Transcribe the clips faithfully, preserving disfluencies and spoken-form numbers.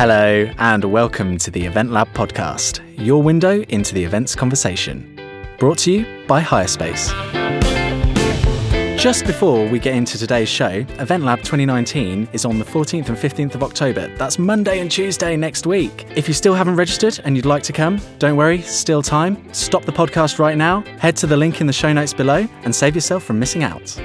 Hello, and welcome to the Event Lab podcast, your window into the events conversation. Brought to you by Hirespace. Just before we get into today's show, Event Lab twenty nineteen is on the fourteenth and fifteenth of October. That's Monday and Tuesday next week. If you still haven't registered and you'd like to come, don't worry, still time. Stop the podcast right now, head to the link in the show notes below, and save yourself from missing out.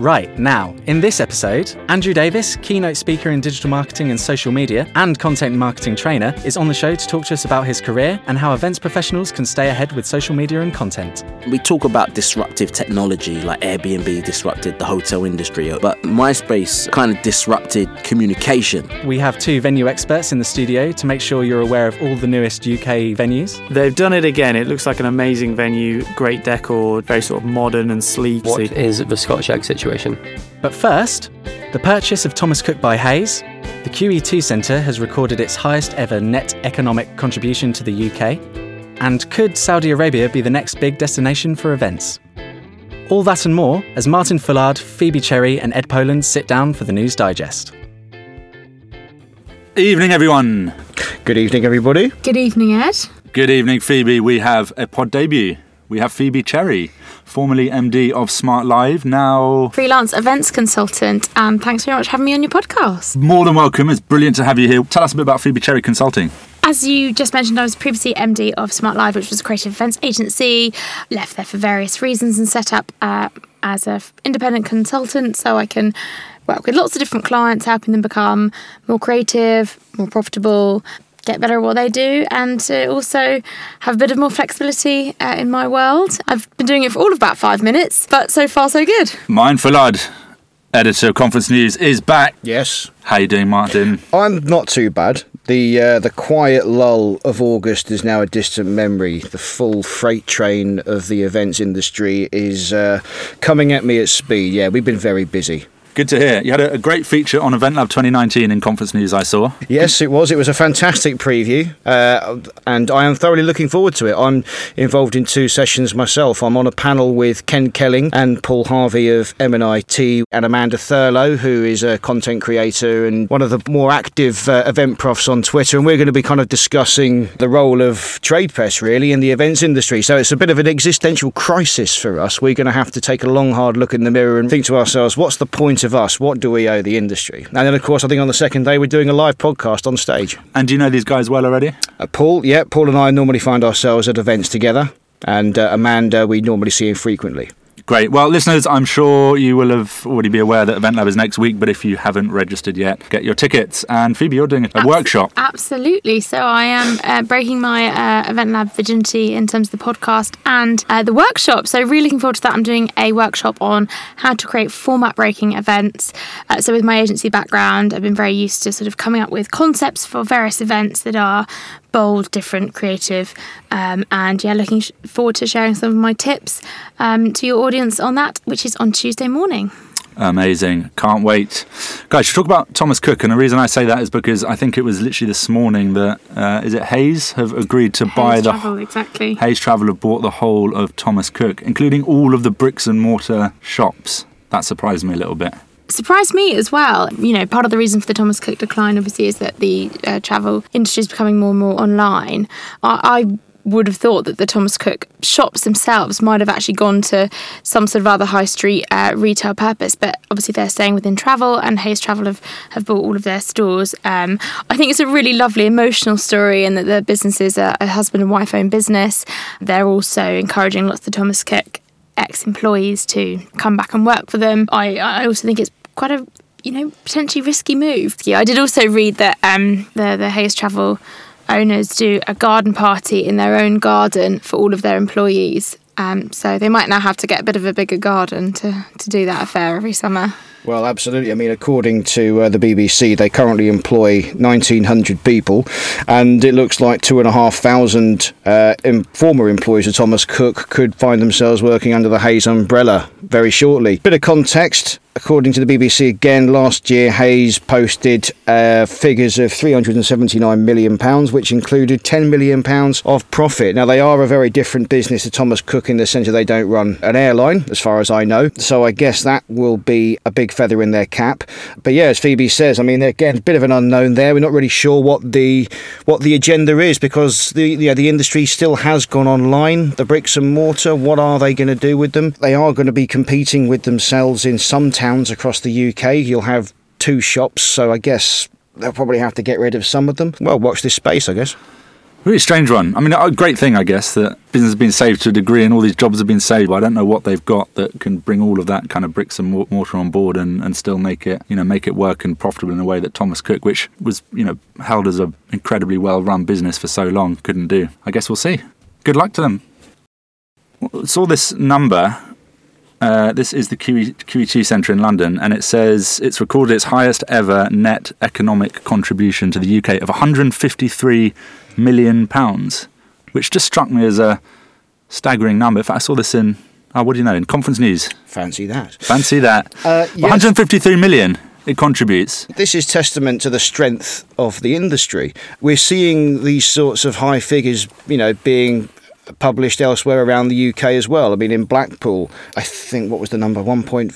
Right, now, in this episode, Andrew Davis, keynote speaker in digital marketing and social media and content marketing trainer, is on the show to talk to us about his career and how events professionals can stay ahead with social media and content. We talk about disruptive technology, like Airbnb disrupted the hotel industry, but MySpace kind of disrupted communication. We have two venue experts in the studio to make sure you're aware of all the newest U K venues. They've done it again. It looks like an amazing venue, great decor, very sort of modern and sleek. What is the Scottish egg situation? But first, the purchase of Thomas Cook by Hayes, the Q E two Centre has recorded its highest ever net economic contribution to the U K, and could Saudi Arabia be the next big destination for events? All that and more as Martin Fullard, Phoebe Cherry and Ed Poland sit down for the News Digest. Evening, everyone. Good evening, everybody. Good evening, Ed. Good evening, Phoebe. We have a pod debut. We have Phoebe Cherry, formerly M D of Smart Live, now freelance events consultant, and thanks very much for having me on your podcast. More than welcome. It's brilliant to have you here. Tell us a bit about Phoebe Cherry Consulting. As you just mentioned, I was previously M D of Smart Live, which was a creative events agency. Left there for various reasons and set up uh, as an independent consultant so I can work with lots of different clients, helping them become more creative, more profitable, get better at what they do, and to also have a bit of more flexibility uh, in my world. I've been doing it for all of about five minutes, but so far so good. Martin Fullard, editor of Conference News, is back. Yes. How you doing, Martin? I'm not too bad. The uh, the quiet lull of August is now a distant memory. The full freight train of the events industry is uh, coming at me at speed. Yeah, we've been very busy. Good to hear. You had a great feature on Event Lab twenty nineteen in Conference News, I saw. Yes, it was. It was a fantastic preview, uh, and I am thoroughly looking forward to it. I'm involved in two sessions myself. I'm on a panel with Ken Kelling and Paul Harvey of M I T, and Amanda Thurlow, who is a content creator and one of the more active uh, event profs on Twitter, and we're going to be kind of discussing the role of trade press, really, in the events industry. So it's a bit of an existential crisis for us. We're going to have to take a long, hard look in the mirror and think to ourselves, what's the point of of us? What do we owe the industry? And then, of course, I think on the second day we're doing a live podcast on stage. And do you know these guys well already? Uh, Paul, yeah. Paul and I normally find ourselves at events together, and uh, Amanda we normally see infrequently. Great. Well, listeners, I'm sure you will have already be aware that Event Lab is next week, but if you haven't registered yet, get your tickets. And Phoebe, you're doing a Absol- workshop. Absolutely. So I am uh, breaking my uh, Event Lab virginity in terms of the podcast and uh, the workshop. So really looking forward to that. I'm doing a workshop on how to create format-breaking events. Uh, so with my agency background, I've been very used to sort of coming up with concepts for various events that are bold, different, creative, um, and yeah, looking sh- forward to sharing some of my tips um, to your audience on that, which is on Tuesday morning. Amazing. Can't wait. Guys, should talk about Thomas Cook, and the reason I say that is because I think it was literally this morning that, uh, is it Hayes have agreed to Hayes buy the... Hayes Travel, exactly. Hayes Travel have bought the whole of Thomas Cook, including all of the bricks and mortar shops. That surprised me a little bit. Surprised me as well. You know, part of the reason for the Thomas Cook decline, obviously, is that the uh, travel industry is becoming more and more online. I, I would have thought that the Thomas Cook shops themselves might have actually gone to some sort of other high street uh, retail purpose, but obviously they're staying within travel, and Hayes Travel have, have bought all of their stores. Um, I think it's a really lovely emotional story, and that the businesses are a husband and wife owned business. They're also encouraging lots of the Thomas Cook ex-employees to come back and work for them. I, I also think it's quite a, you know, potentially risky move. Yeah, I did also read that um, the, the Hayes Travel owners do a garden party in their own garden for all of their employees. Um, so they might now have to get a bit of a bigger garden to, to do that affair every summer. Well, absolutely. I mean, according to uh, the B B C, they currently employ nineteen hundred people, and it looks like two and a half thousand uh, em- former employees of Thomas Cook could find themselves working under the Hayes umbrella very shortly. Bit of context. according to the B B C again, last year Hayes posted uh, figures of three hundred seventy-nine million pounds, which included ten million pounds of profit. Now, they are a very different business to Thomas Cook in the sense that they don't run an airline, as far as I know. So I guess that will be a big feather in their cap. But yeah, as Phoebe says, I mean, again, a bit of an unknown there. We're not really sure what the what the agenda is, because the you know, the industry still has gone online. The bricks and mortar, what are they going to do with them? They are going to be competing with themselves in some towns across the U K. You'll have two shops, so I guess they'll probably have to get rid of some of them. Well, watch this space, I guess. Really strange one. I mean, a great thing, I guess, that business has been saved to a degree and all these jobs have been saved. But I don't know what they've got that can bring all of that kind of bricks and mortar on board and, and still make it, you know, make it work and profitable in a way that Thomas Cook, which was, you know, held as an incredibly well-run business for so long, couldn't do. I guess we'll see. Good luck to them. I saw this number. Uh, this is the Q E two Centre in London, and it says it's recorded its highest ever net economic contribution to the U K of one hundred fifty-three million pounds, which just struck me as a staggering number. In fact, I saw this in, oh, what do you know, in Conference News. Fancy that. Fancy that. Uh, yes. one hundred fifty-three million it contributes. This is testament to the strength of the industry. We're seeing these sorts of high figures, you know, being published elsewhere around the U K as well. I mean, in Blackpool, I think what was the number, one point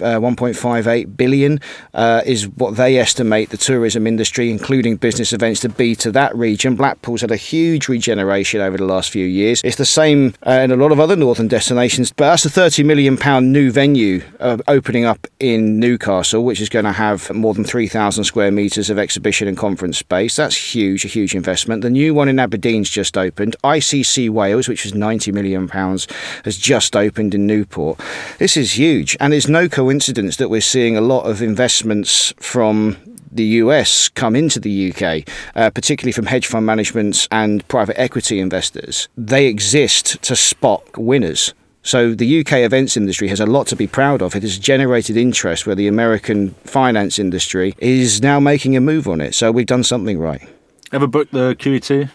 five eight billion uh, is what they estimate the tourism industry, including business events, to be to that region. Blackpool's had a huge regeneration over the last few years. It's the same uh, in a lot of other northern destinations, but that's a thirty million pounds new venue uh, opening up in Newcastle, which is going to have more than three thousand square metres of exhibition and conference space. That's huge, a huge investment. The new one in Aberdeen's just opened. I C C Wales, which is ninety million pounds, has just opened in Newport. This is huge, and it's no coincidence that we're seeing a lot of investments from the U S come into the U K, uh, particularly from hedge fund managements and private equity investors. They exist to spot winners. So the U K events industry has a lot to be proud of. It has generated interest where the American finance industry is now making a move on it. So we've done something right. Ever booked the Q E two?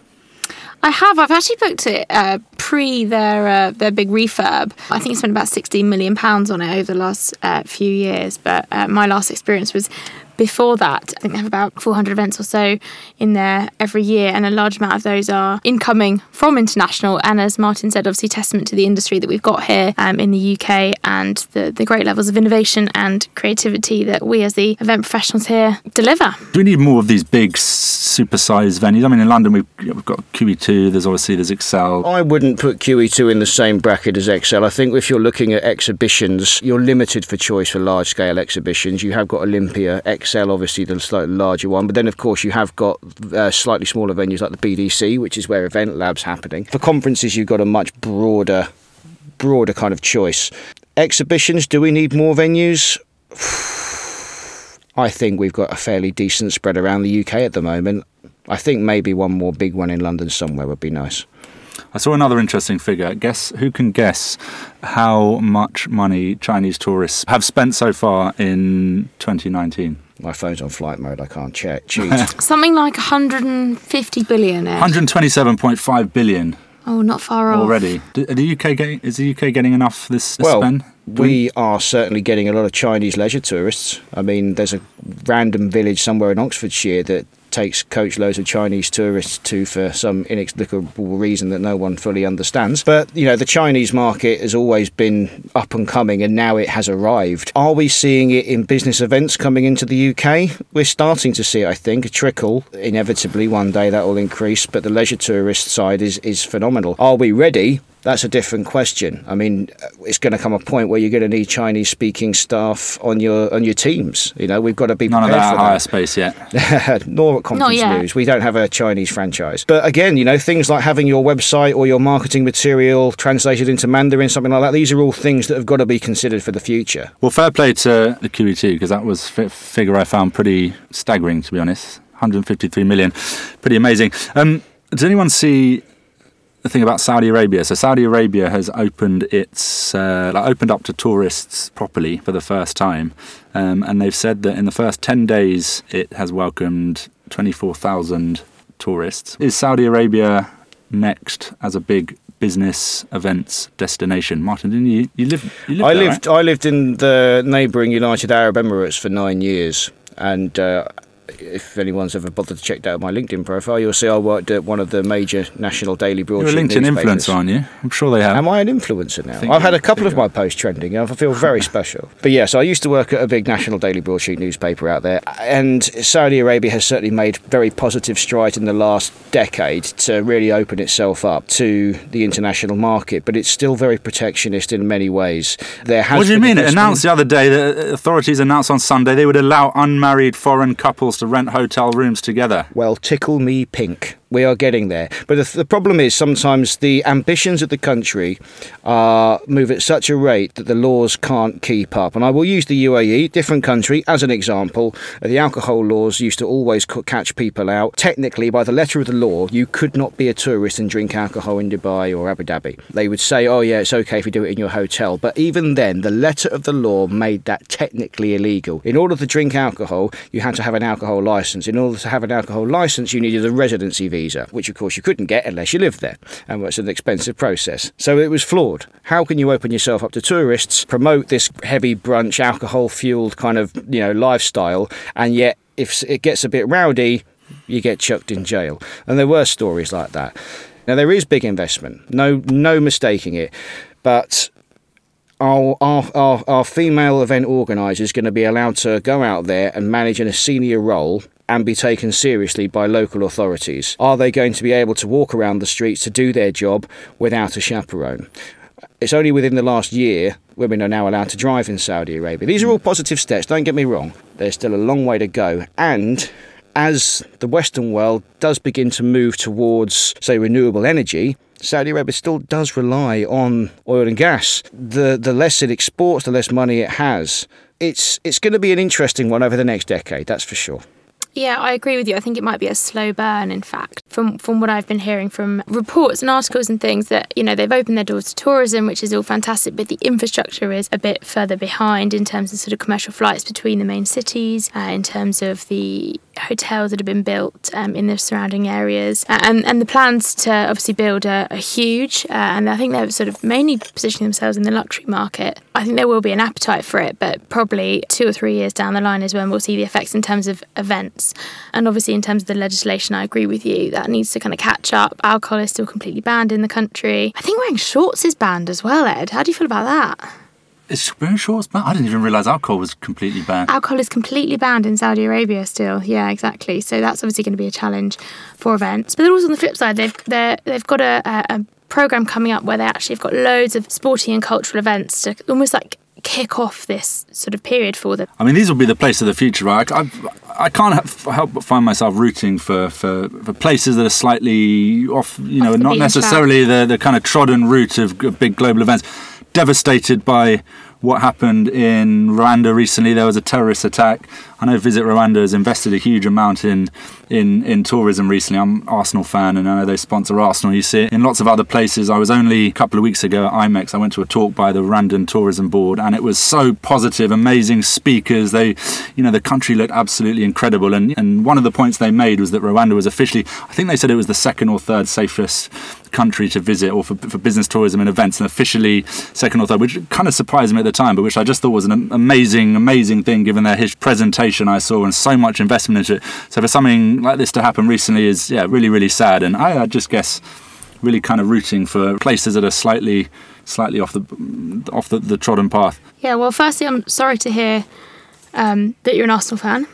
I have. I've actually booked it uh, pre their uh, their big refurb. I think it's been about sixteen million pounds on it over the last uh, few years. But uh, my last experience was before that. I think they have about four hundred events or so in there every year, and a large amount of those are incoming from international. And as Martin said, obviously testament to the industry that we've got here um, in the U K, and the, the great levels of innovation and creativity that we as the event professionals here deliver. Do we need more of these big supersized venues? I mean, in London we've, we've got Q E two, there's obviously there's Excel. I wouldn't put Q E two in the same bracket as Excel. I think if you're looking at exhibitions, you're limited for choice for large scale exhibitions. You have got Olympia, Excel, Excel, obviously the slightly larger one, but then of course you have got uh, slightly smaller venues like the B B C, which is where Event Lab's happening. For conferences, you've got a much broader, broader kind of choice. Exhibitions, do we need more venues? I think we've got a fairly decent spread around the U K at the moment. I think maybe one more big one in London somewhere would be nice. I saw another interesting figure. Guess who can guess how much money Chinese tourists have spent so far in twenty nineteen? My phone's on flight mode, I can't check. Jeez. Something like one hundred fifty billion. one hundred twenty-seven point five billion. Oh, not far off. Already. Are the U K getting, is the U K getting enough this, this well, spend? We are certainly getting a lot of Chinese leisure tourists. I mean, there's a random village somewhere in Oxfordshire that takes coach loads of Chinese tourists to for some inexplicable reason that no one fully understands. But, you know, the Chinese market has always been up and coming, and now it has arrived. Are we seeing it in business events coming into the U K? We're starting to see it, I think, a trickle. Inevitably, one day that will increase, but the leisure tourist side is, is phenomenal. Are we ready? That's a different question. I mean, it's going to come a point where you're going to need Chinese-speaking staff on your on your teams. You know, we've got to be prepared for that. None of that at Hirespace yet. Nor at Conference News. We don't have a Chinese franchise. But again, you know, things like having your website or your marketing material translated into Mandarin, something like that, these are all things that have got to be considered for the future. Well, fair play to the Q E two, because that was a figure I found pretty staggering, to be honest. one hundred fifty-three million. Pretty amazing. Um, does anyone see the thing about Saudi Arabia? So Saudi Arabia has opened its uh, like opened up to tourists properly for the first time, um, and they've said that in the first ten days it has welcomed twenty-four thousand tourists. Is Saudi Arabia next as a big business, events destination. Martin, didn't you? You lived. You lived I there, lived. Right? I lived in the neighbouring United Arab Emirates for nine years, and uh, if anyone's ever bothered to check that out my LinkedIn profile, you'll see I worked at one of the major national daily broadsheet newspapers. You're a LinkedIn influencer, aren't you? I'm sure they have. Am I an influencer now? I've had a couple of my posts trending, and I feel very special. But yes, I used to work at a big national daily broadsheet newspaper out there, and Saudi Arabia has certainly made very positive strides in the last decade to really open itself up to the international market, but it's still very protectionist in many ways. There has what do you mean? It announced the other day that authorities announced on Sunday they would allow unmarried foreign couples to rent hotel rooms together. Well, tickle me pink. We are getting there. But the, th- the problem is sometimes the ambitions of the country uh, move at such a rate that the laws can't keep up. And I will use the U A E, different country, as an example. The alcohol laws used to always c- catch people out. Technically, by the letter of the law, you could not be a tourist and drink alcohol in Dubai or Abu Dhabi. They would say, oh yeah, it's okay if you do it in your hotel. But even then, the letter of the law made that technically illegal. In order to drink alcohol, you had to have an alcohol licence. In order to have an alcohol licence, you needed a residency visa. Visa, which of course you couldn't get unless you lived there, and it's an expensive process. So it was flawed. How can you open yourself up to tourists, promote this heavy brunch, alcohol-fueled kind of, you know, lifestyle, and yet if it gets a bit rowdy, you get chucked in jail? And there were stories like that. Now there is big investment, no, no mistaking it, but Our, our, our, our female event organiser is going to be allowed to go out there and manage in a senior role and be taken seriously by local authorities. Are they going to be able to walk around the streets to do their job without a chaperone? It's only within the last year women are now allowed to drive in Saudi Arabia. These are all positive steps, don't get me wrong. There's still a long way to go. And as the Western world does begin to move towards, say, renewable energy, Saudi Arabia still does rely on oil and gas. The the less it exports, the less money it has. It's it's going to be an interesting one over the next decade, that's for sure. Yeah, I agree with you. I think it might be a slow burn, in fact, from from what I've been hearing from reports and articles and things that, you know, they've opened their doors to tourism, which is all fantastic, but the infrastructure is a bit further behind in terms of sort of commercial flights between the main cities, uh, in terms of the hotels that have been built um, in the surrounding areas. Uh, and, and the plans to obviously build are huge, uh, and I think they're sort of mainly positioning themselves in the luxury market. I think there will be an appetite for it, but probably two or three years down the line is when we'll see the effects in terms of events. And obviously in terms of the legislation, I agree with you, that needs to kind of catch up. Alcohol is still completely banned in the country. I think wearing shorts is banned as well, Ed. How do you feel about that? Is wearing shorts banned? I didn't even realise alcohol was completely banned. Alcohol is completely banned in Saudi Arabia still. Yeah, exactly. So that's obviously going to be a challenge for events. But then also on the flip side, they've they've got a, a programme coming up where they actually have got loads of sporting and cultural events to almost like kick off this sort of period for them. I mean, these will be the place of the future, right? I, I, I can't ha- help but find myself rooting for, for, for places that are slightly off, you know, off not necessarily the, the kind of trodden route of big global events. Devastated by what happened in Rwanda recently. There was a terrorist attack. I know Visit Rwanda has invested a huge amount in in, in tourism recently. I'm an Arsenal fan and I know they sponsor Arsenal. You see it in lots of other places. I was only a couple of weeks ago at IMEX. I went to a talk by the Rwandan Tourism Board and it was so positive, amazing speakers. They, you know, the country looked absolutely incredible. And, and one of the points they made was that Rwanda was officially, I think they said it was the second or third safest country to visit or for, for business tourism and events, and officially second or third, which kind of surprised me at the time, but which I just thought was an amazing, amazing thing given their his presentation I saw and so much investment into it. So for something like this to happen recently is, yeah, really, really sad. And I, I just guess really kind of rooting for places that are slightly, slightly off the off the, the trodden path. Yeah, well, firstly, I'm sorry to hear Um, that you're an Arsenal fan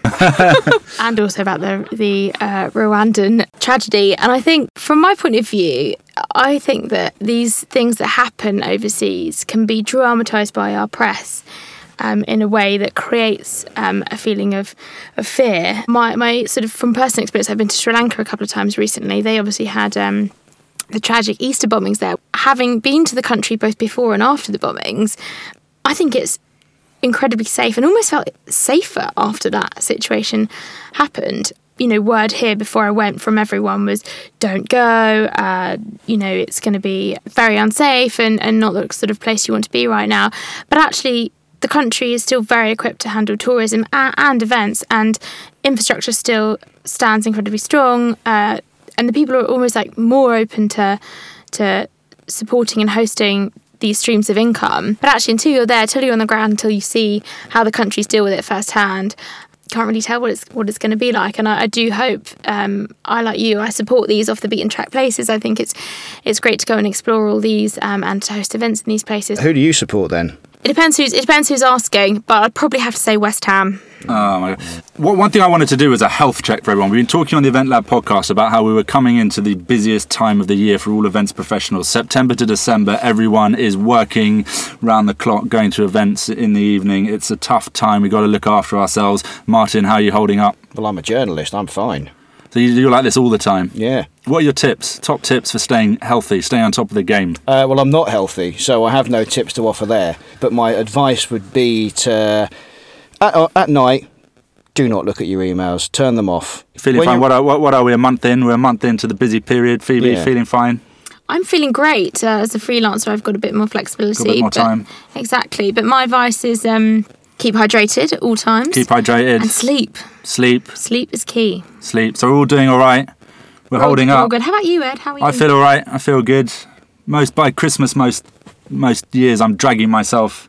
and also about the, the uh, Rwandan tragedy. And I think from my point of view, I think that these things that happen overseas can be dramatised by our press um, in a way that creates um, a feeling of, of fear. My, my sort of from personal experience, I've been to Sri Lanka a couple of times recently. They obviously had um, the tragic Easter bombings there. Having been to the country both before and after the bombings, I think it's incredibly safe and almost felt safer after that situation happened. You know, word here before I went from everyone was don't go, uh, you know, it's going to be very unsafe and, and not the sort of place you want to be right now. But actually, the country is still very equipped to handle tourism and, and events, and infrastructure still stands incredibly strong. Uh, and the people are almost like more open to to supporting and hosting these streams of income. But actually, until you're there, till you're on the ground, until you see how the countries deal with it firsthand, can't really tell what it's what it's going to be like. And I, I do hope, um, I like you, I support these off the beaten track places. I think it's it's great to go and explore all these um, and to host events in these places. Who do you support then? It depends who's it depends who's asking, but I'd probably have to say West Ham. Oh my God. Well, one thing I wanted to do was a health check for everyone. We've been talking on the Event Lab podcast about how we were coming into the busiest time of the year for all events professionals. September to December, everyone is working round the clock, going to events in the evening. It's a tough time. We've got to look after ourselves. Martin, how are you holding up? Well, I'm a journalist. I'm fine. So you're like this all the time? Yeah. What are your tips, top tips for staying healthy, staying on top of the game? Uh, well, I'm not healthy, so I have no tips to offer there. But my advice would be to, at, at night, do not look at your emails. Turn them off. Feeling when fine. What are, what, what are we, a month in? We're a month into the busy period. Phoebe, yeah. Feeling fine? I'm feeling great. Uh, as a freelancer, I've got a bit more flexibility. Got a bit more time. But, exactly. But my advice is... Um, Keep hydrated at all times. Keep hydrated. And sleep. Sleep. Sleep is key. Sleep. So we're all doing all right. We're, we're holding all, we're up. All good. How about you, Ed? How are you? I feel all right. I feel good. Most by Christmas, most most years, I'm dragging myself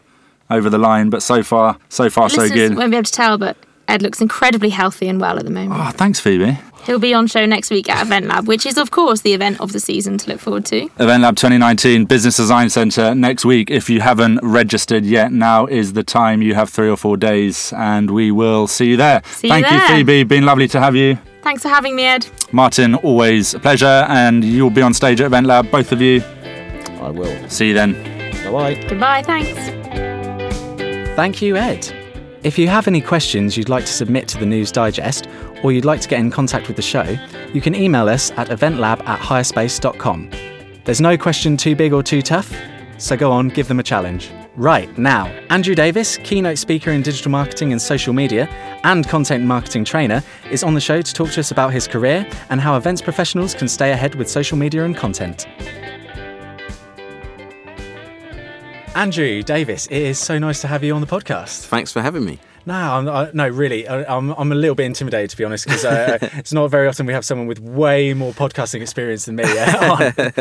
over the line. But so far, so far, so good. Listeners won't be able to tell, but Ed looks incredibly healthy and well at the moment. Oh, thanks, Phoebe. He'll be on show next week at Event Lab, which is, of course, the event of the season to look forward to. Event Lab twenty nineteen Business Design Centre next week. If you haven't registered yet, now is the time. You have three or four days, and we will see you there. See Thank you, there. you, Phoebe. Been lovely to have you. Thanks for having me, Ed. Martin, always a pleasure, and you'll be on stage at Event Lab, both of you. I will. See you then. Bye-bye. Goodbye, thanks. Thank you, Ed. If you have any questions you'd like to submit to the News Digest, or you'd like to get in contact with the show, you can email us at eventlab at hirespace dot com. There's no question too big or too tough, so go on, give them a challenge. Right, now, Andrew Davis, keynote speaker in digital marketing and social media, and content marketing trainer, is on the show to talk to us about his career and how events professionals can stay ahead with social media and content. Andrew Davis, it is so nice to have you on the podcast. Thanks for having me. No, I'm, I, no, really, I, I'm I'm a little bit intimidated, to be honest, because uh, it's not very often we have someone with way more podcasting experience than me. Uh,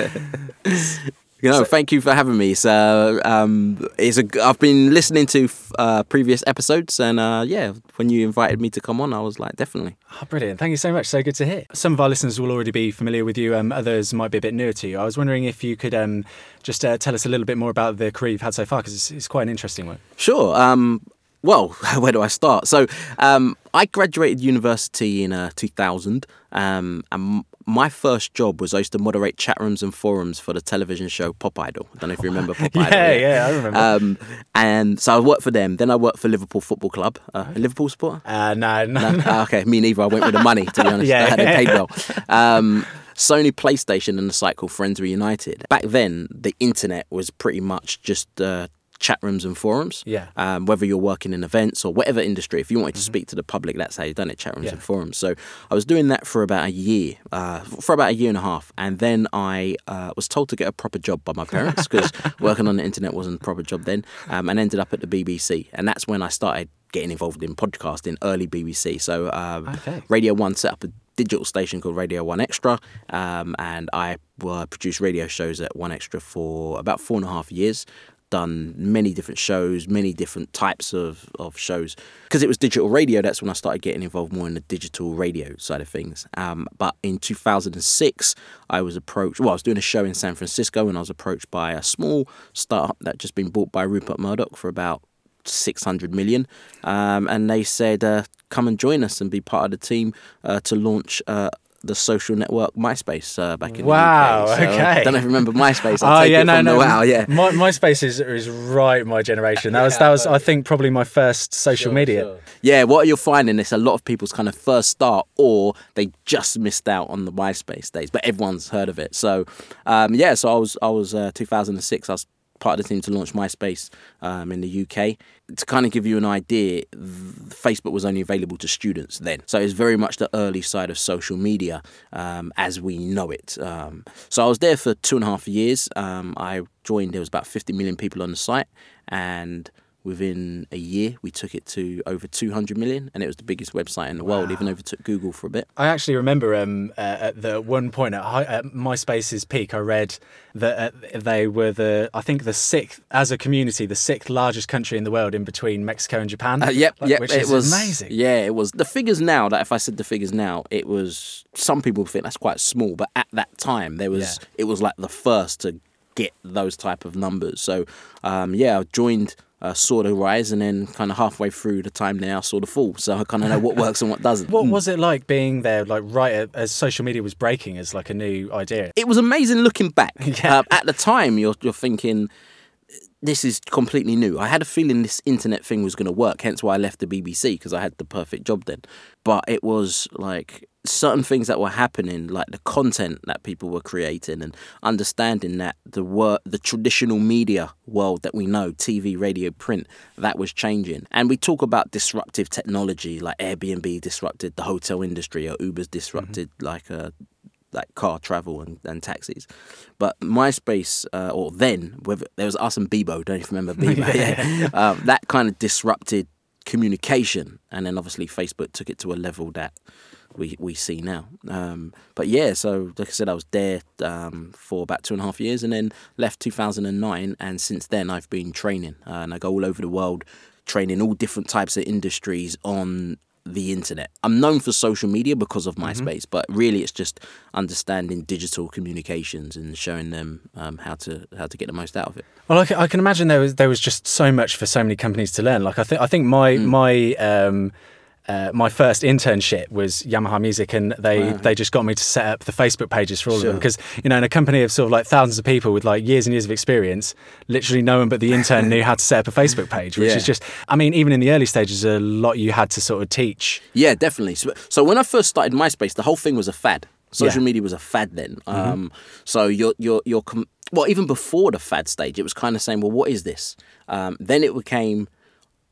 you know, so, thank you for having me. So, um, it's a I've been listening to uh, previous episodes, and uh, yeah, when you invited me to come on, I was like, definitely. Oh, brilliant! Thank you so much. So good to hear. Some of our listeners will already be familiar with you. Um, others might be a bit newer to you. I was wondering if you could um, just uh, tell us a little bit more about the career you've had so far, because it's, it's quite an interesting one. Sure. Um, Well, where do I start? So um, I graduated university in uh, two thousand um, and my first job was I used to moderate chat rooms and forums for the television show Pop Idol. I don't know if you remember Pop Idol. yeah, yeah, yeah, I remember. Um, and so I worked for them. Then I worked for Liverpool Football Club. Uh, a Liverpool supporter? Uh, no, no, no. no. Uh, okay, me neither. I went with the money, to be honest. yeah, uh, they paid well. Um, Sony PlayStation and the site called Friends Reunited. Back then, the internet was pretty much just... Uh, chat rooms and forums, yeah. Um, whether you're working in events or whatever industry, if you wanted to mm-hmm. speak to the public, that's how you done it, chat rooms yeah. and forums. So I was doing that for about a year, uh, for about a year and a half. And then I uh, was told to get a proper job by my parents because working on the internet wasn't a proper job then, um, and ended up at the B B C. And that's when I started getting involved in podcasting, early B B C. So um, okay. Radio one set up a digital station called Radio One Extra, um, and I uh, produced radio shows at One Extra for about four and a half years. Done many different shows, many different types of, of shows. Because it was digital radio, that's when I started getting involved more in the digital radio side of things. Um, but in two thousand six, I was approached, well, I was doing a show in San Francisco and I was approached by a small startup that had just been bought by Rupert Murdoch for about six hundred million. Um, and they said, uh, come and join us and be part of the team uh, to launch uh the social network MySpace uh, back in wow, the U K. Wow, so okay. I don't know if you remember MySpace. I'll oh, take yeah, it no, from no. the wow, yeah. My, MySpace is, is right my generation. That yeah, was, that was I think, probably my first social sure, media. Sure. Yeah, what you're finding is a lot of people's kind of first start or they just missed out on the MySpace days, but everyone's heard of it. So, um, yeah, so I was, I was uh, two thousand six, I was part of the team to launch MySpace um, in the U K. To kind of give you an idea, Facebook was only available to students then. So it's very much the early side of social media um, as we know it. Um, so I was there for two and a half years. Um, I joined, there was about fifty million people on the site and Within a year, we took it to over two hundred million, and it was the biggest website in the wow. world, even overtook Google for a bit. I actually remember um, uh, at the one point, at, Hi- at MySpace's peak, I read that uh, they were, the I think, the sixth, as a community, the sixth largest country in the world in between Mexico and Japan. Uh, yep, like, yep. Which it is was, amazing. Yeah, it was. The figures now, that if I said the figures now, it was, some people think that's quite small, but at that time, there was yeah. it was like the first to get those type of numbers. So, um, yeah, I joined... Uh, saw the rise, and then kind of halfway through the time they now saw the fall. So I kind of know what works and what doesn't. What mm. was it like being there, like right at, as social media was breaking as like a new idea? It was amazing looking back. yeah. uh, at the time, you're you're thinking, this is completely new. I had a feeling this internet thing was going to work, hence why I left the B B C, because I had the perfect job then. But it was like certain things that were happening, like the content that people were creating, and understanding that the wor- the traditional media world that we know, T V, radio, print, that was changing. And we talk about disruptive technology, like Airbnb disrupted the hotel industry, or Uber's disrupted mm-hmm. like a... like car travel and, and taxis. But MySpace, uh, or then, whether, there was us and Bebo, don't you remember Bebo? yeah, yeah. Um, that kind of disrupted communication. And then obviously Facebook took it to a level that we, we see now. Um, but yeah, so like I said, I was there um, for about two and a half years and then left two thousand nine. And since then I've been training uh, and I go all over the world training all different types of industries on the internet. I'm known for social media because of MySpace, mm-hmm. but really it's just understanding digital communications and showing them um, how to how to get the most out of it. Well, I can, I can imagine there was there was just so much for so many companies to learn. Like I think I think my mm. my um, uh, my first internship was Yamaha Music, and they wow. they just got me to set up the Facebook pages for all sure. of them, because you know, in a company of sort of like thousands of people with like years and years of experience, literally no one but the intern knew how to set up a Facebook page, which yeah. is just, I mean, even in the early stages, a lot you had to sort of teach. Yeah, definitely. So, so when I first started MySpace, the whole thing was a fad. Social yeah. media was a fad then. Mm-hmm. Um, so you're you're you're com- well, even before the fad stage, it was kind of saying, well, what is this? Um, then it became,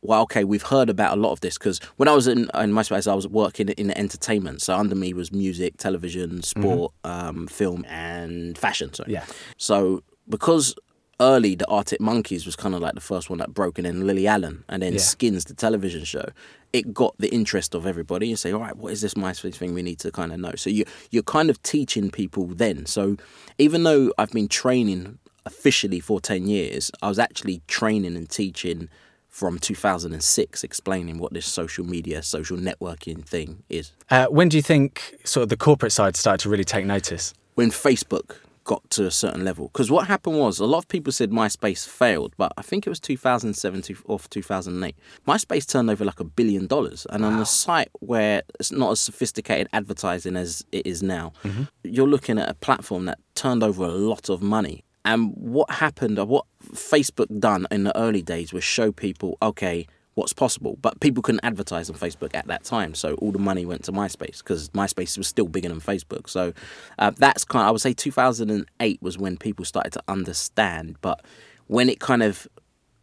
well, okay, we've heard about a lot of this, because when I was in, in MySpace, I was working in entertainment. So under me was music, television, sport, mm-hmm. um, film, and fashion. So, yeah. so because early the Arctic Monkeys was kind of like the first one that broke, and then Lily Allen, and then yeah. Skins, the television show, it got the interest of everybody. You say, all right, what is this MySpace thing we need to kind of know? So you, you're kind of teaching people then. So even though I've been training officially for ten years, I was actually training and teaching from two thousand six, explaining what this social media, social networking thing is. Uh, when do you think sort of the corporate side started to really take notice? When Facebook got to a certain level. Because what happened was, a lot of people said MySpace failed, but I think it was two thousand seven or two thousand eight. MySpace turned over like a billion dollars. And wow. on a site where it's not as sophisticated advertising as it is now, mm-hmm. you're looking at a platform that turned over a lot of money. And what happened, or what Facebook done in the early days, was show people, okay, what's possible. But people couldn't advertise on Facebook at that time, so all the money went to MySpace, because MySpace was still bigger than Facebook. So uh, that's kind of, I would say two thousand eight was when people started to understand. But when it kind of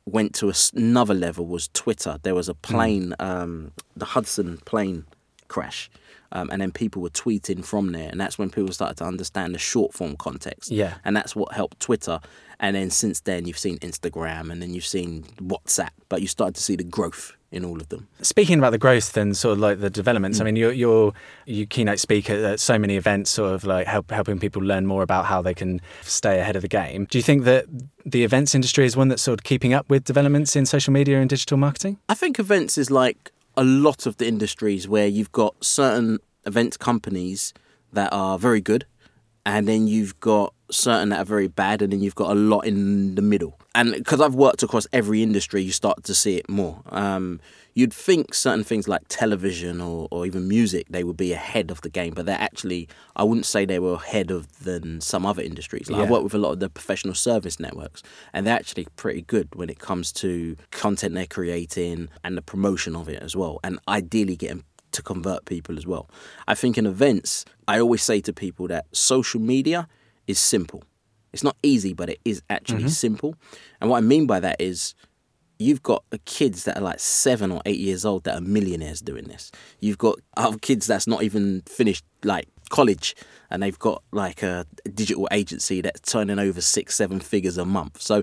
went to another level was Twitter. There was a plane, mm. um, the Hudson plane crash. Um, and then people were tweeting from there. And that's when people started to understand the short form context. Yeah. And that's what helped Twitter. And then since then, you've seen Instagram, and then you've seen WhatsApp. But you started to see the growth in all of them. Speaking about the growth and sort of like the developments, mm. I mean, you're, you're, you keynote speak at, at so many events, sort of like help, helping people learn more about how they can stay ahead of the game. Do you think that the events industry is one that's sort of keeping up with developments in social media and digital marketing? I think events is like a lot of the industries, where you've got certain event companies that are very good, and then you've got certain that are very bad, and then you've got a lot in the middle. And because I've worked across every industry, you start to see it more. Um, you'd think certain things like television or, or even music, they would be ahead of the game, but they're actually, I wouldn't say they were ahead of than some other industries. Like yeah. I work with a lot of the professional service networks, and they're actually pretty good when it comes to content they're creating and the promotion of it as well, and ideally getting to convert people as well. I think in events, I always say to people that social media is simple. It's not easy, but it is actually mm-hmm. simple. And what I mean by that is, you've got kids that are like seven or eight years old that are millionaires doing this. You've got other kids that's not even finished like college, and they've got like a digital agency that's turning over six, seven figures a month. So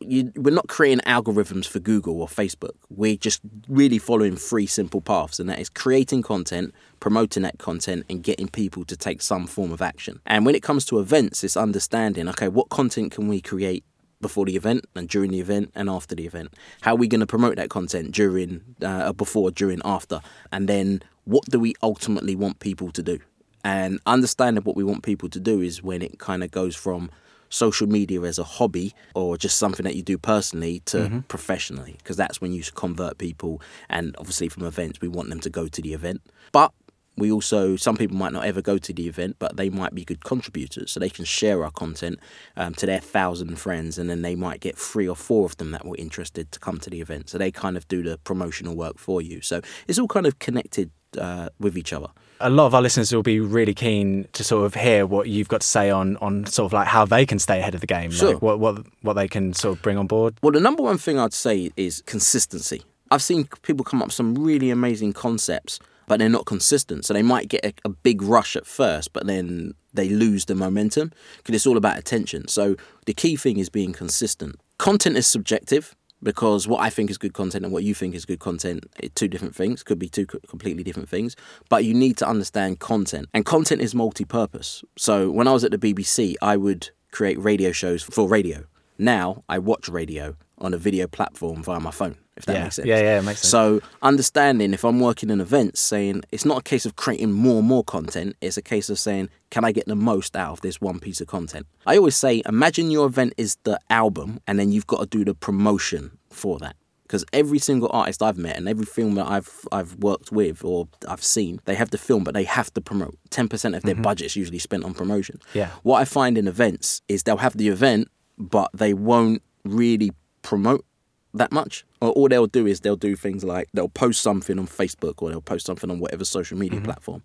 you, we're not creating algorithms for Google or Facebook. We're just really following three simple paths, and that is creating content, promoting that content, and getting people to take some form of action. And when it comes to events, it's understanding, okay, what content can we create before the event and during the event and after the event? How are we going to promote that content during, uh, before, during, after? And then what do we ultimately want people to do? And understanding what we want people to do is when it kind of goes from social media as a hobby or just something that you do personally to mm-hmm. professionally, because that's when you convert people. And obviously from events, we want them to go to the event. But we also, some people might not ever go to the event, but they might be good contributors. So they can share our content um, to their thousand friends, and then they might get three or four of them that were interested to come to the event. So they kind of do the promotional work for you. So it's all kind of connected uh, with each other. A lot of our listeners will be really keen to sort of hear what you've got to say on, on sort of like how they can stay ahead of the game, sure. like what, what what they can sort of bring on board. Well, the number one thing I'd say is consistency. I've seen people come up with some really amazing concepts, but they're not consistent. So they might get a, a big rush at first, but then they lose the momentum because it's all about attention. So the key thing is being consistent. Content is subjective, because what I think is good content and what you think is good content are two different things, could be two completely different things. But you need to understand content. And content is multi-purpose. So when I was at the B B C, I would create radio shows for radio. Now I watch radio on a video platform via my phone, if that yeah. makes sense. Yeah, yeah, it makes sense. So understanding, if I'm working in events, saying it's not a case of creating more and more content. It's a case of saying, can I get the most out of this one piece of content? I always say, imagine your event is the album, and then you've got to do the promotion for that. Because every single artist I've met and every film that I've I've worked with or I've seen, they have the film, but they have to promote. ten percent of their mm-hmm. budget is usually spent on promotion. Yeah. What I find in events is they'll have the event, but they won't really promote that much. Or all they'll do is they'll do things like they'll post something on Facebook or they'll post something on whatever social media mm-hmm. platform.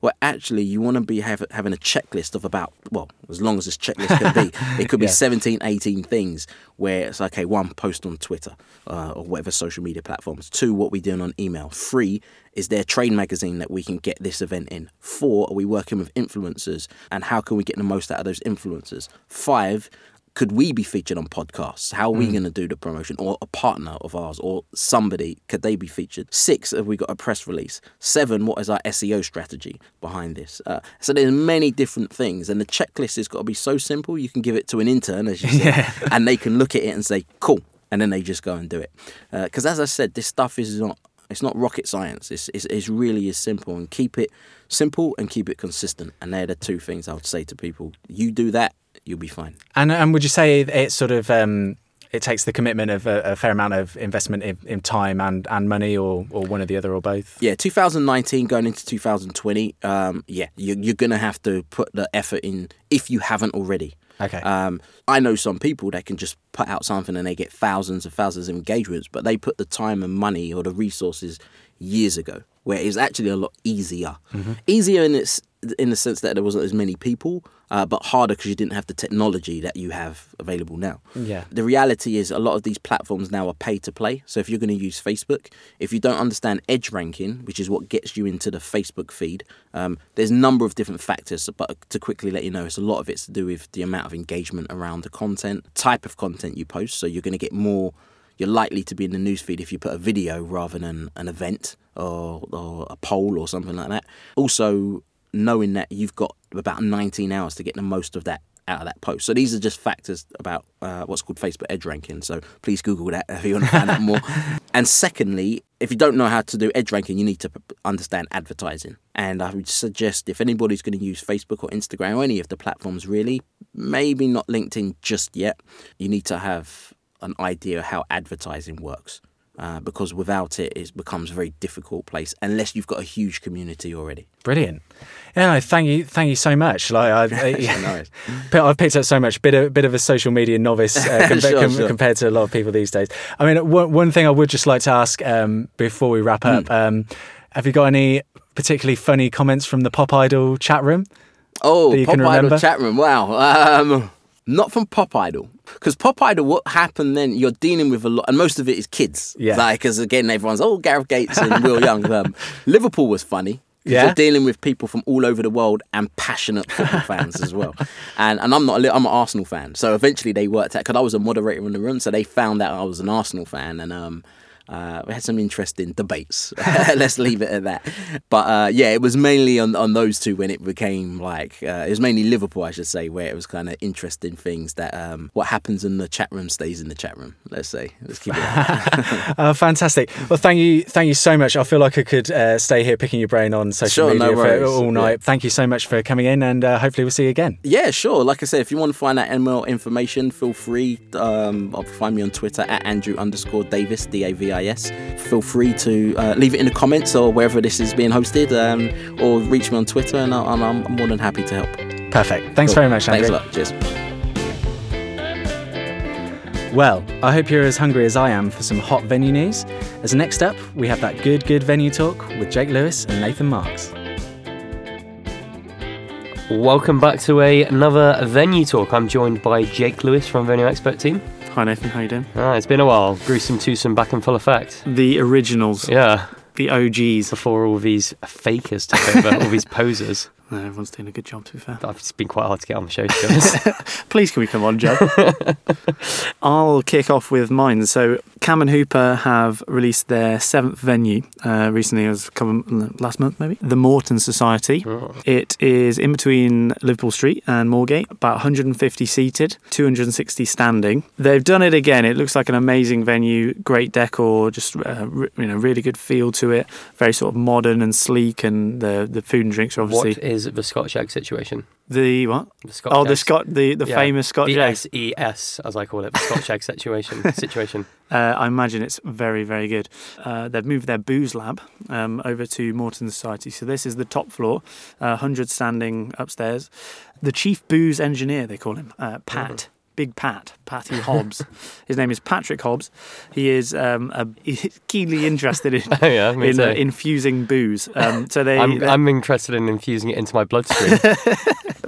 Well, actually, you want to be have, having a checklist of about, well, as long as this checklist can be, it could be yeah. seventeen, eighteen things where it's okay, one, post on Twitter uh, or whatever social media platforms. Two, what we're doing on email. Three, is there a trade magazine that we can get this event in? Four, are we working with influencers and how can we get the most out of those influencers? Five, could we be featured on podcasts? How are we mm. going to do the promotion? Or a partner of ours or somebody, could they be featured? Six, have we got a press release? Seven, what is our S E O strategy behind this? Uh, so there's many different things. And the checklist has got to be so simple, you can give it to an intern, as you said, yeah. and they can look at it and say, cool. And then they just go and do it. Because uh, as I said, this stuff is not It's not rocket science. It's, it's, it's really is simple. And keep it simple and keep it consistent. And they're the two things I would say to people. You do that, you'll be fine. And and would you say it's sort of um, it takes the commitment of a, a fair amount of investment in, in time and, and money, or or one or the other or both? Yeah, two thousand nineteen going into two thousand twenty. Um, yeah, you, you're gonna have to put the effort in if you haven't already. Okay. Um, I know some people that can just put out something and they get thousands and thousands of engagements, but they put the time and money or the resources years ago, where it's actually a lot easier. Mm-hmm. Easier in its in the sense that there wasn't as many people, uh, but harder because you didn't have the technology that you have available now. Yeah. The reality is a lot of these platforms now are pay-to-play. So if you're going to use Facebook, if you don't understand edge ranking, which is what gets you into the Facebook feed, um, there's a number of different factors, but to quickly let you know, it's a lot of it's to do with the amount of engagement around the content, type of content you post. So you're going to get more, you're likely to be in the newsfeed if you put a video rather than an event or, or a poll or something like that. Also, knowing that you've got about nineteen hours to get the most of that out of that post. So these are just factors about uh, what's called Facebook edge ranking. So please Google that if you want to find out more. And secondly, if you don't know how to do edge ranking, you need to understand advertising. And I would suggest if anybody's going to use Facebook or Instagram or any of the platforms really, maybe not LinkedIn just yet, you need to have an idea how advertising works. Uh, because without it, it becomes a very difficult place unless you've got a huge community already. Brilliant. Yeah, no, thank you, thank you so much. Like I've, I, yeah, I've picked up so much. Bit of bit of a social media novice uh, com- sure, com- sure. compared to a lot of people these days. I mean, one one thing I would just like to ask um, before we wrap up: mm. um, have you got any particularly funny comments from the Pop Idol chat room? Oh, that you Pop can remember? Idol chat room. Wow. Um, Not from Pop Idol. Because Pop Idol, what happened then, you're dealing with a lot, and most of it is kids. Yeah. Like, because again, everyone's, oh, Gareth Gates and Will Young. Um, Liverpool was funny. Yeah. We're dealing with people from all over the world and passionate football fans as well. And and I'm not a, I'm an Arsenal fan, so eventually they worked out because I was a moderator in the room, so they found out I was an Arsenal fan, and um, uh, we had some interesting debates. Let's leave it at that. But uh, yeah, it was mainly on on those two when it became like uh, it was mainly Liverpool, I should say, where it was kind of interesting things that um, what happens in the chat room stays in the chat room. Let's say let's keep it. uh, fantastic. Well, thank you, thank you so much. I feel like I could uh, stay here picking your brain on social sure, media no for all night. Yeah. Thank you so much for coming in, and uh, hopefully we'll see you again. Yeah, sure. Like I said, if you want to find out any more information, feel free. Um, or find me on Twitter at Andrew underscore Davis D A V. Yes. Feel free to uh, leave it in the comments or wherever this is being hosted, um, or reach me on Twitter, and I, I'm, I'm more than happy to help. Perfect. Thanks cool. very much, Andrew. Thanks a lot. Cheers. Well, I hope you're as hungry as I am for some hot venue news, as next up we have that good, good venue talk with Jake Lewis and Nathan Marks. Welcome back to a, another venue talk. I'm joined by Jake Lewis from Venue Expert Team. Hi Nathan, how are you doing? Ah, it's been a while. Gruesome twosome back in full effect. The originals. Yeah. The O Gs. Before all these fakers took over, all these posers. No, everyone's doing a good job, to be fair. It's been quite hard to get on the show, to be honest. Please can we come on, Joe? I'll kick off with mine. So Cam and Hooper have released their seventh venue uh, recently. It was a couple, last month, maybe. The Morton Society. Oh. It is in between Liverpool Street and Moorgate, about one hundred fifty seated, two hundred sixty standing. They've done it again. It looks like an amazing venue, great decor, just uh, re- you know, really good feel to it. Very sort of modern and sleek, and the the food and drinks are obviously. What is the Scotch egg situation? The what? The Scotch oh, eggs. the Scot the, the yeah. famous Scotch egg. S E S, as I call it, the Scotch egg situation. situation. Uh, I imagine it's very, very good. Uh, they've moved their booze lab um, over to Morton Society. So this is the top floor, uh, one hundred standing upstairs. The chief booze engineer, they call him, uh, Pat. Mm-hmm. Big Pat, Patty Hobbs. His name is Patrick Hobbs. He is um, a, keenly interested in oh, yeah, in uh, infusing booze. Um, so they, I'm, I'm interested in infusing it into my bloodstream,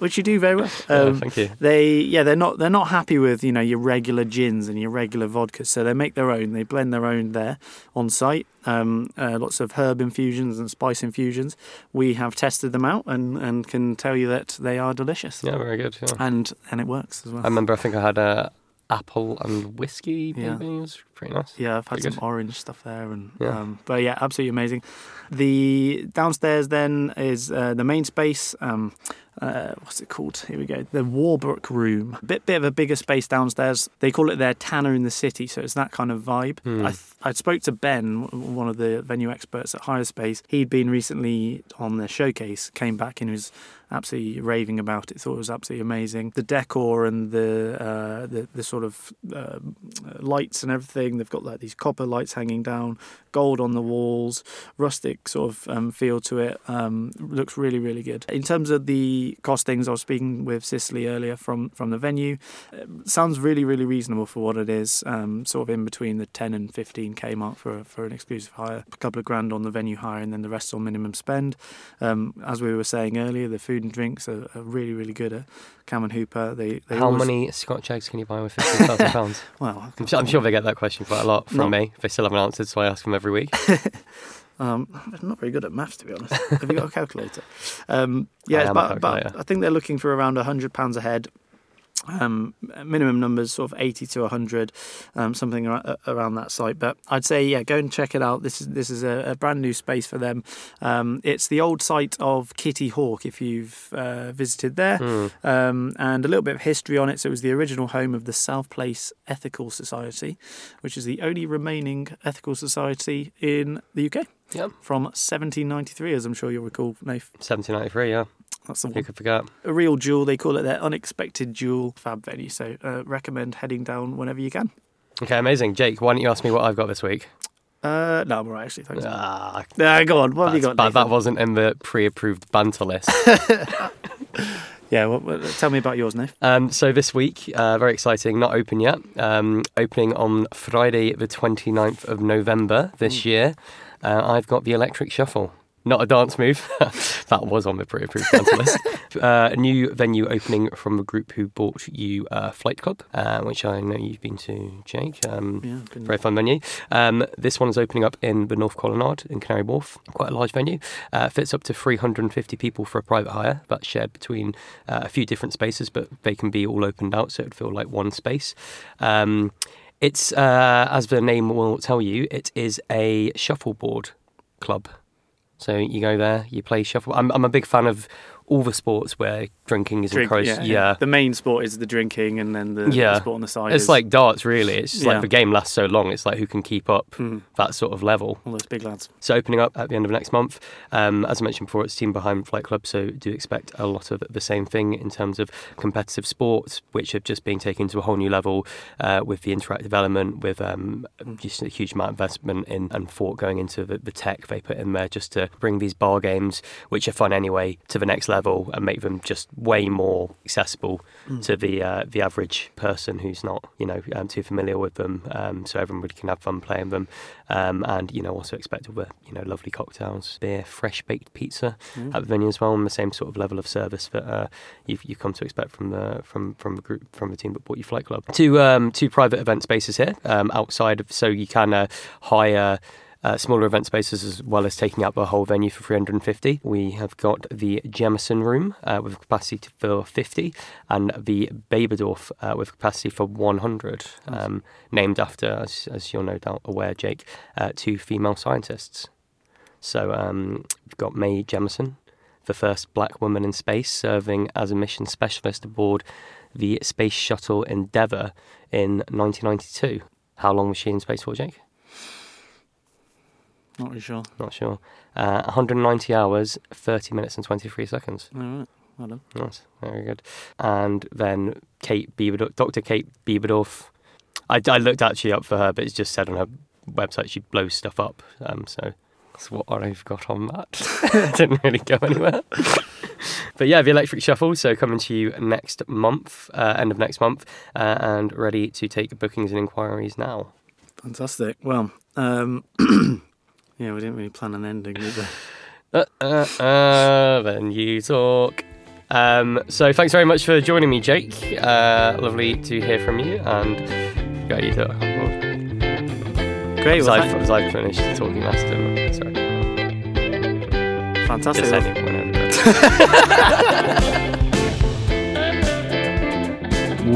which you do very well. Um, yeah, thank you. They, yeah, they're not they're not happy with you know your regular gins and your regular vodkas, so they make their own. They blend their own there on site. Um, uh, lots of herb infusions and spice infusions. We have tested them out and, and can tell you that they are delicious. Yeah, very good. Yeah. And and it works as well. I remember I think I had uh, apple and whiskey. Yeah. It was pretty nice. Yeah, I've had pretty some good. Orange stuff there. And yeah. Um, but yeah, absolutely amazing. The downstairs then is uh, the main space. Um, Uh, what's it called? Here we go. The Warbrook Room. Bit bit of a bigger space downstairs. They call it their Tanner in the City, so it's that kind of vibe. Mm. I th- I spoke to Ben, one of the venue experts at Hirespace. He'd been recently on the showcase, came back and was absolutely raving about it. Thought it was absolutely amazing. The decor and the uh, the, the sort of uh, lights and everything. They've got like these copper lights hanging down, gold on the walls, rustic sort of um, feel to it. Um, looks really really good. In terms of the costings, I was speaking with Cicely earlier from, from the venue. It sounds really, really reasonable for what it is, um, sort of in between the ten and fifteen K mark for for an exclusive hire. A couple of grand on the venue hire, and then the rest on minimum spend. Um, as we were saying earlier, the food and drinks are, are really, really good at Cam and Hooper. They, they How always... many Scotch eggs can you buy with fifteen thousand pounds? Well, I'm sure, I'm sure they get that question quite a lot from no. me. They still haven't answered, so I ask them every week. Um, I'm not very good at maths, to be honest. Have you got a calculator? Um, yeah, I, it's about, about, I think they're looking for around one hundred pounds a head. Um, minimum numbers, sort of eighty to one hundred, um, something ar- around that site. But I'd say, yeah, go and check it out. This is this is a, a brand new space for them. Um, it's the old site of Kitty Hawk, if you've uh, visited there, mm. um, and a little bit of history on it. So it was the original home of the South Place Ethical Society, which is the only remaining ethical society in the U K. Yep. From seventeen ninety-three, as I'm sure you'll recall, Nath. seventeen ninety-three, yeah. That's the one. You could forget. A real jewel, they call it their unexpected jewel, fab venue. So uh, recommend heading down whenever you can. Okay, amazing. Jake, why don't you ask me what I've got this week? Uh, no, I'm all right, actually. Thanks. Ah, uh, go on. What have you got? That wasn't in the pre-approved banter list. Yeah, well, well, tell me about yours now. Um, so this week, uh, very exciting, not open yet. Um, opening on Friday the twenty-ninth of November this mm. year. Uh, I've got the Electric Shuffle. Not a dance move. That was on the pre-approved dance list. Uh, a new venue opening from a group who bought you uh, Flight Club, uh, which I know you've been to, Jake. Um, yeah, very fun venue. Um, this one is opening up in the North Colonnade in Canary Wharf. Quite a large venue. Uh, fits up to three hundred fifty people for a private hire. That's shared between uh, a few different spaces, but they can be all opened out, so it'd feel like one space. Um, it's, uh, as the name will tell you, it is a shuffleboard club. So you go there, you play shuffle. I'm, I'm a big fan of all the sports where drinking is Drink, encouraged. Yeah, yeah. yeah, the main sport is the drinking, and then the, yeah. the sport on the side. It's is... like darts, really. It's just yeah. like the game lasts so long. It's like who can keep up mm. that sort of level. All those big lads. So opening up at the end of next month. Um, as I mentioned before, it's the team behind Flight Club, so do expect a lot of the same thing in terms of competitive sports, which are just being taken to a whole new level uh, with the interactive element, with um, just a huge amount of investment in and thought going into the, the tech they put in there just to bring these bar games, which are fun anyway, to the next level and make them just way more accessible mm. to the uh, the average person who's not, you know, um, too familiar with them. Um, so everyone really can have fun playing them, um, and you know, also expect all the, you know, lovely cocktails, beer, fresh baked pizza mm. at the venue as well, and the same sort of level of service that uh, you've you come to expect from the from from the group from the team that bought your Flight Club. Two um, two private event spaces here um, outside of, so you can uh, hire. Uh, smaller event spaces as well as taking up a whole venue for three hundred fifty. We have got the Jemison Room uh, with a capacity for fifty, and the Baberdorf uh, with capacity for one hundred. Nice. Um, named after, as, as you're no doubt aware, Jake, uh, two female scientists. So um, we've got Mae Jemison, the first black woman in space, serving as a mission specialist aboard the Space Shuttle Endeavour in nineteen ninety-two. How long was she in space for, Jake? Not really sure. Not sure. Uh, one hundred ninety hours, thirty minutes and twenty-three seconds. All right. Well done. Nice. Very good. And then Kate Beberdorf, Doctor Kate Beberdorf. I, I looked actually up for her, but it's just said on her website she blows stuff up. Um, so that's what I've got on that. Didn't really go anywhere. But yeah, the Electric Shuffle, so coming to you next month, uh, end of next month, uh, and ready to take bookings and inquiries now. Fantastic. Well, um... yeah, we didn't really plan an ending, did we? uh, uh, uh, then you talk. Um, so thanks very much for joining me, Jake. Uh, lovely to hear from you. And yeah, you talk. Great. Was well, I was I finished talking last time? Sorry. Fantastic. Just ending whenever.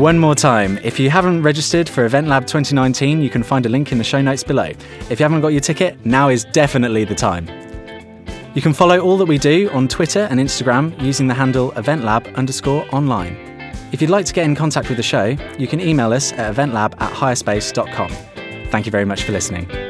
One more time, if you haven't registered for Event Lab twenty nineteen, you can find a link in the show notes below. If you haven't got your ticket, now is definitely the time. You can follow all that we do on Twitter and Instagram using the handle eventlab underscore online. If you'd like to get in contact with the show, you can email us at eventlab at hirespace dot com. Thank you very much for listening.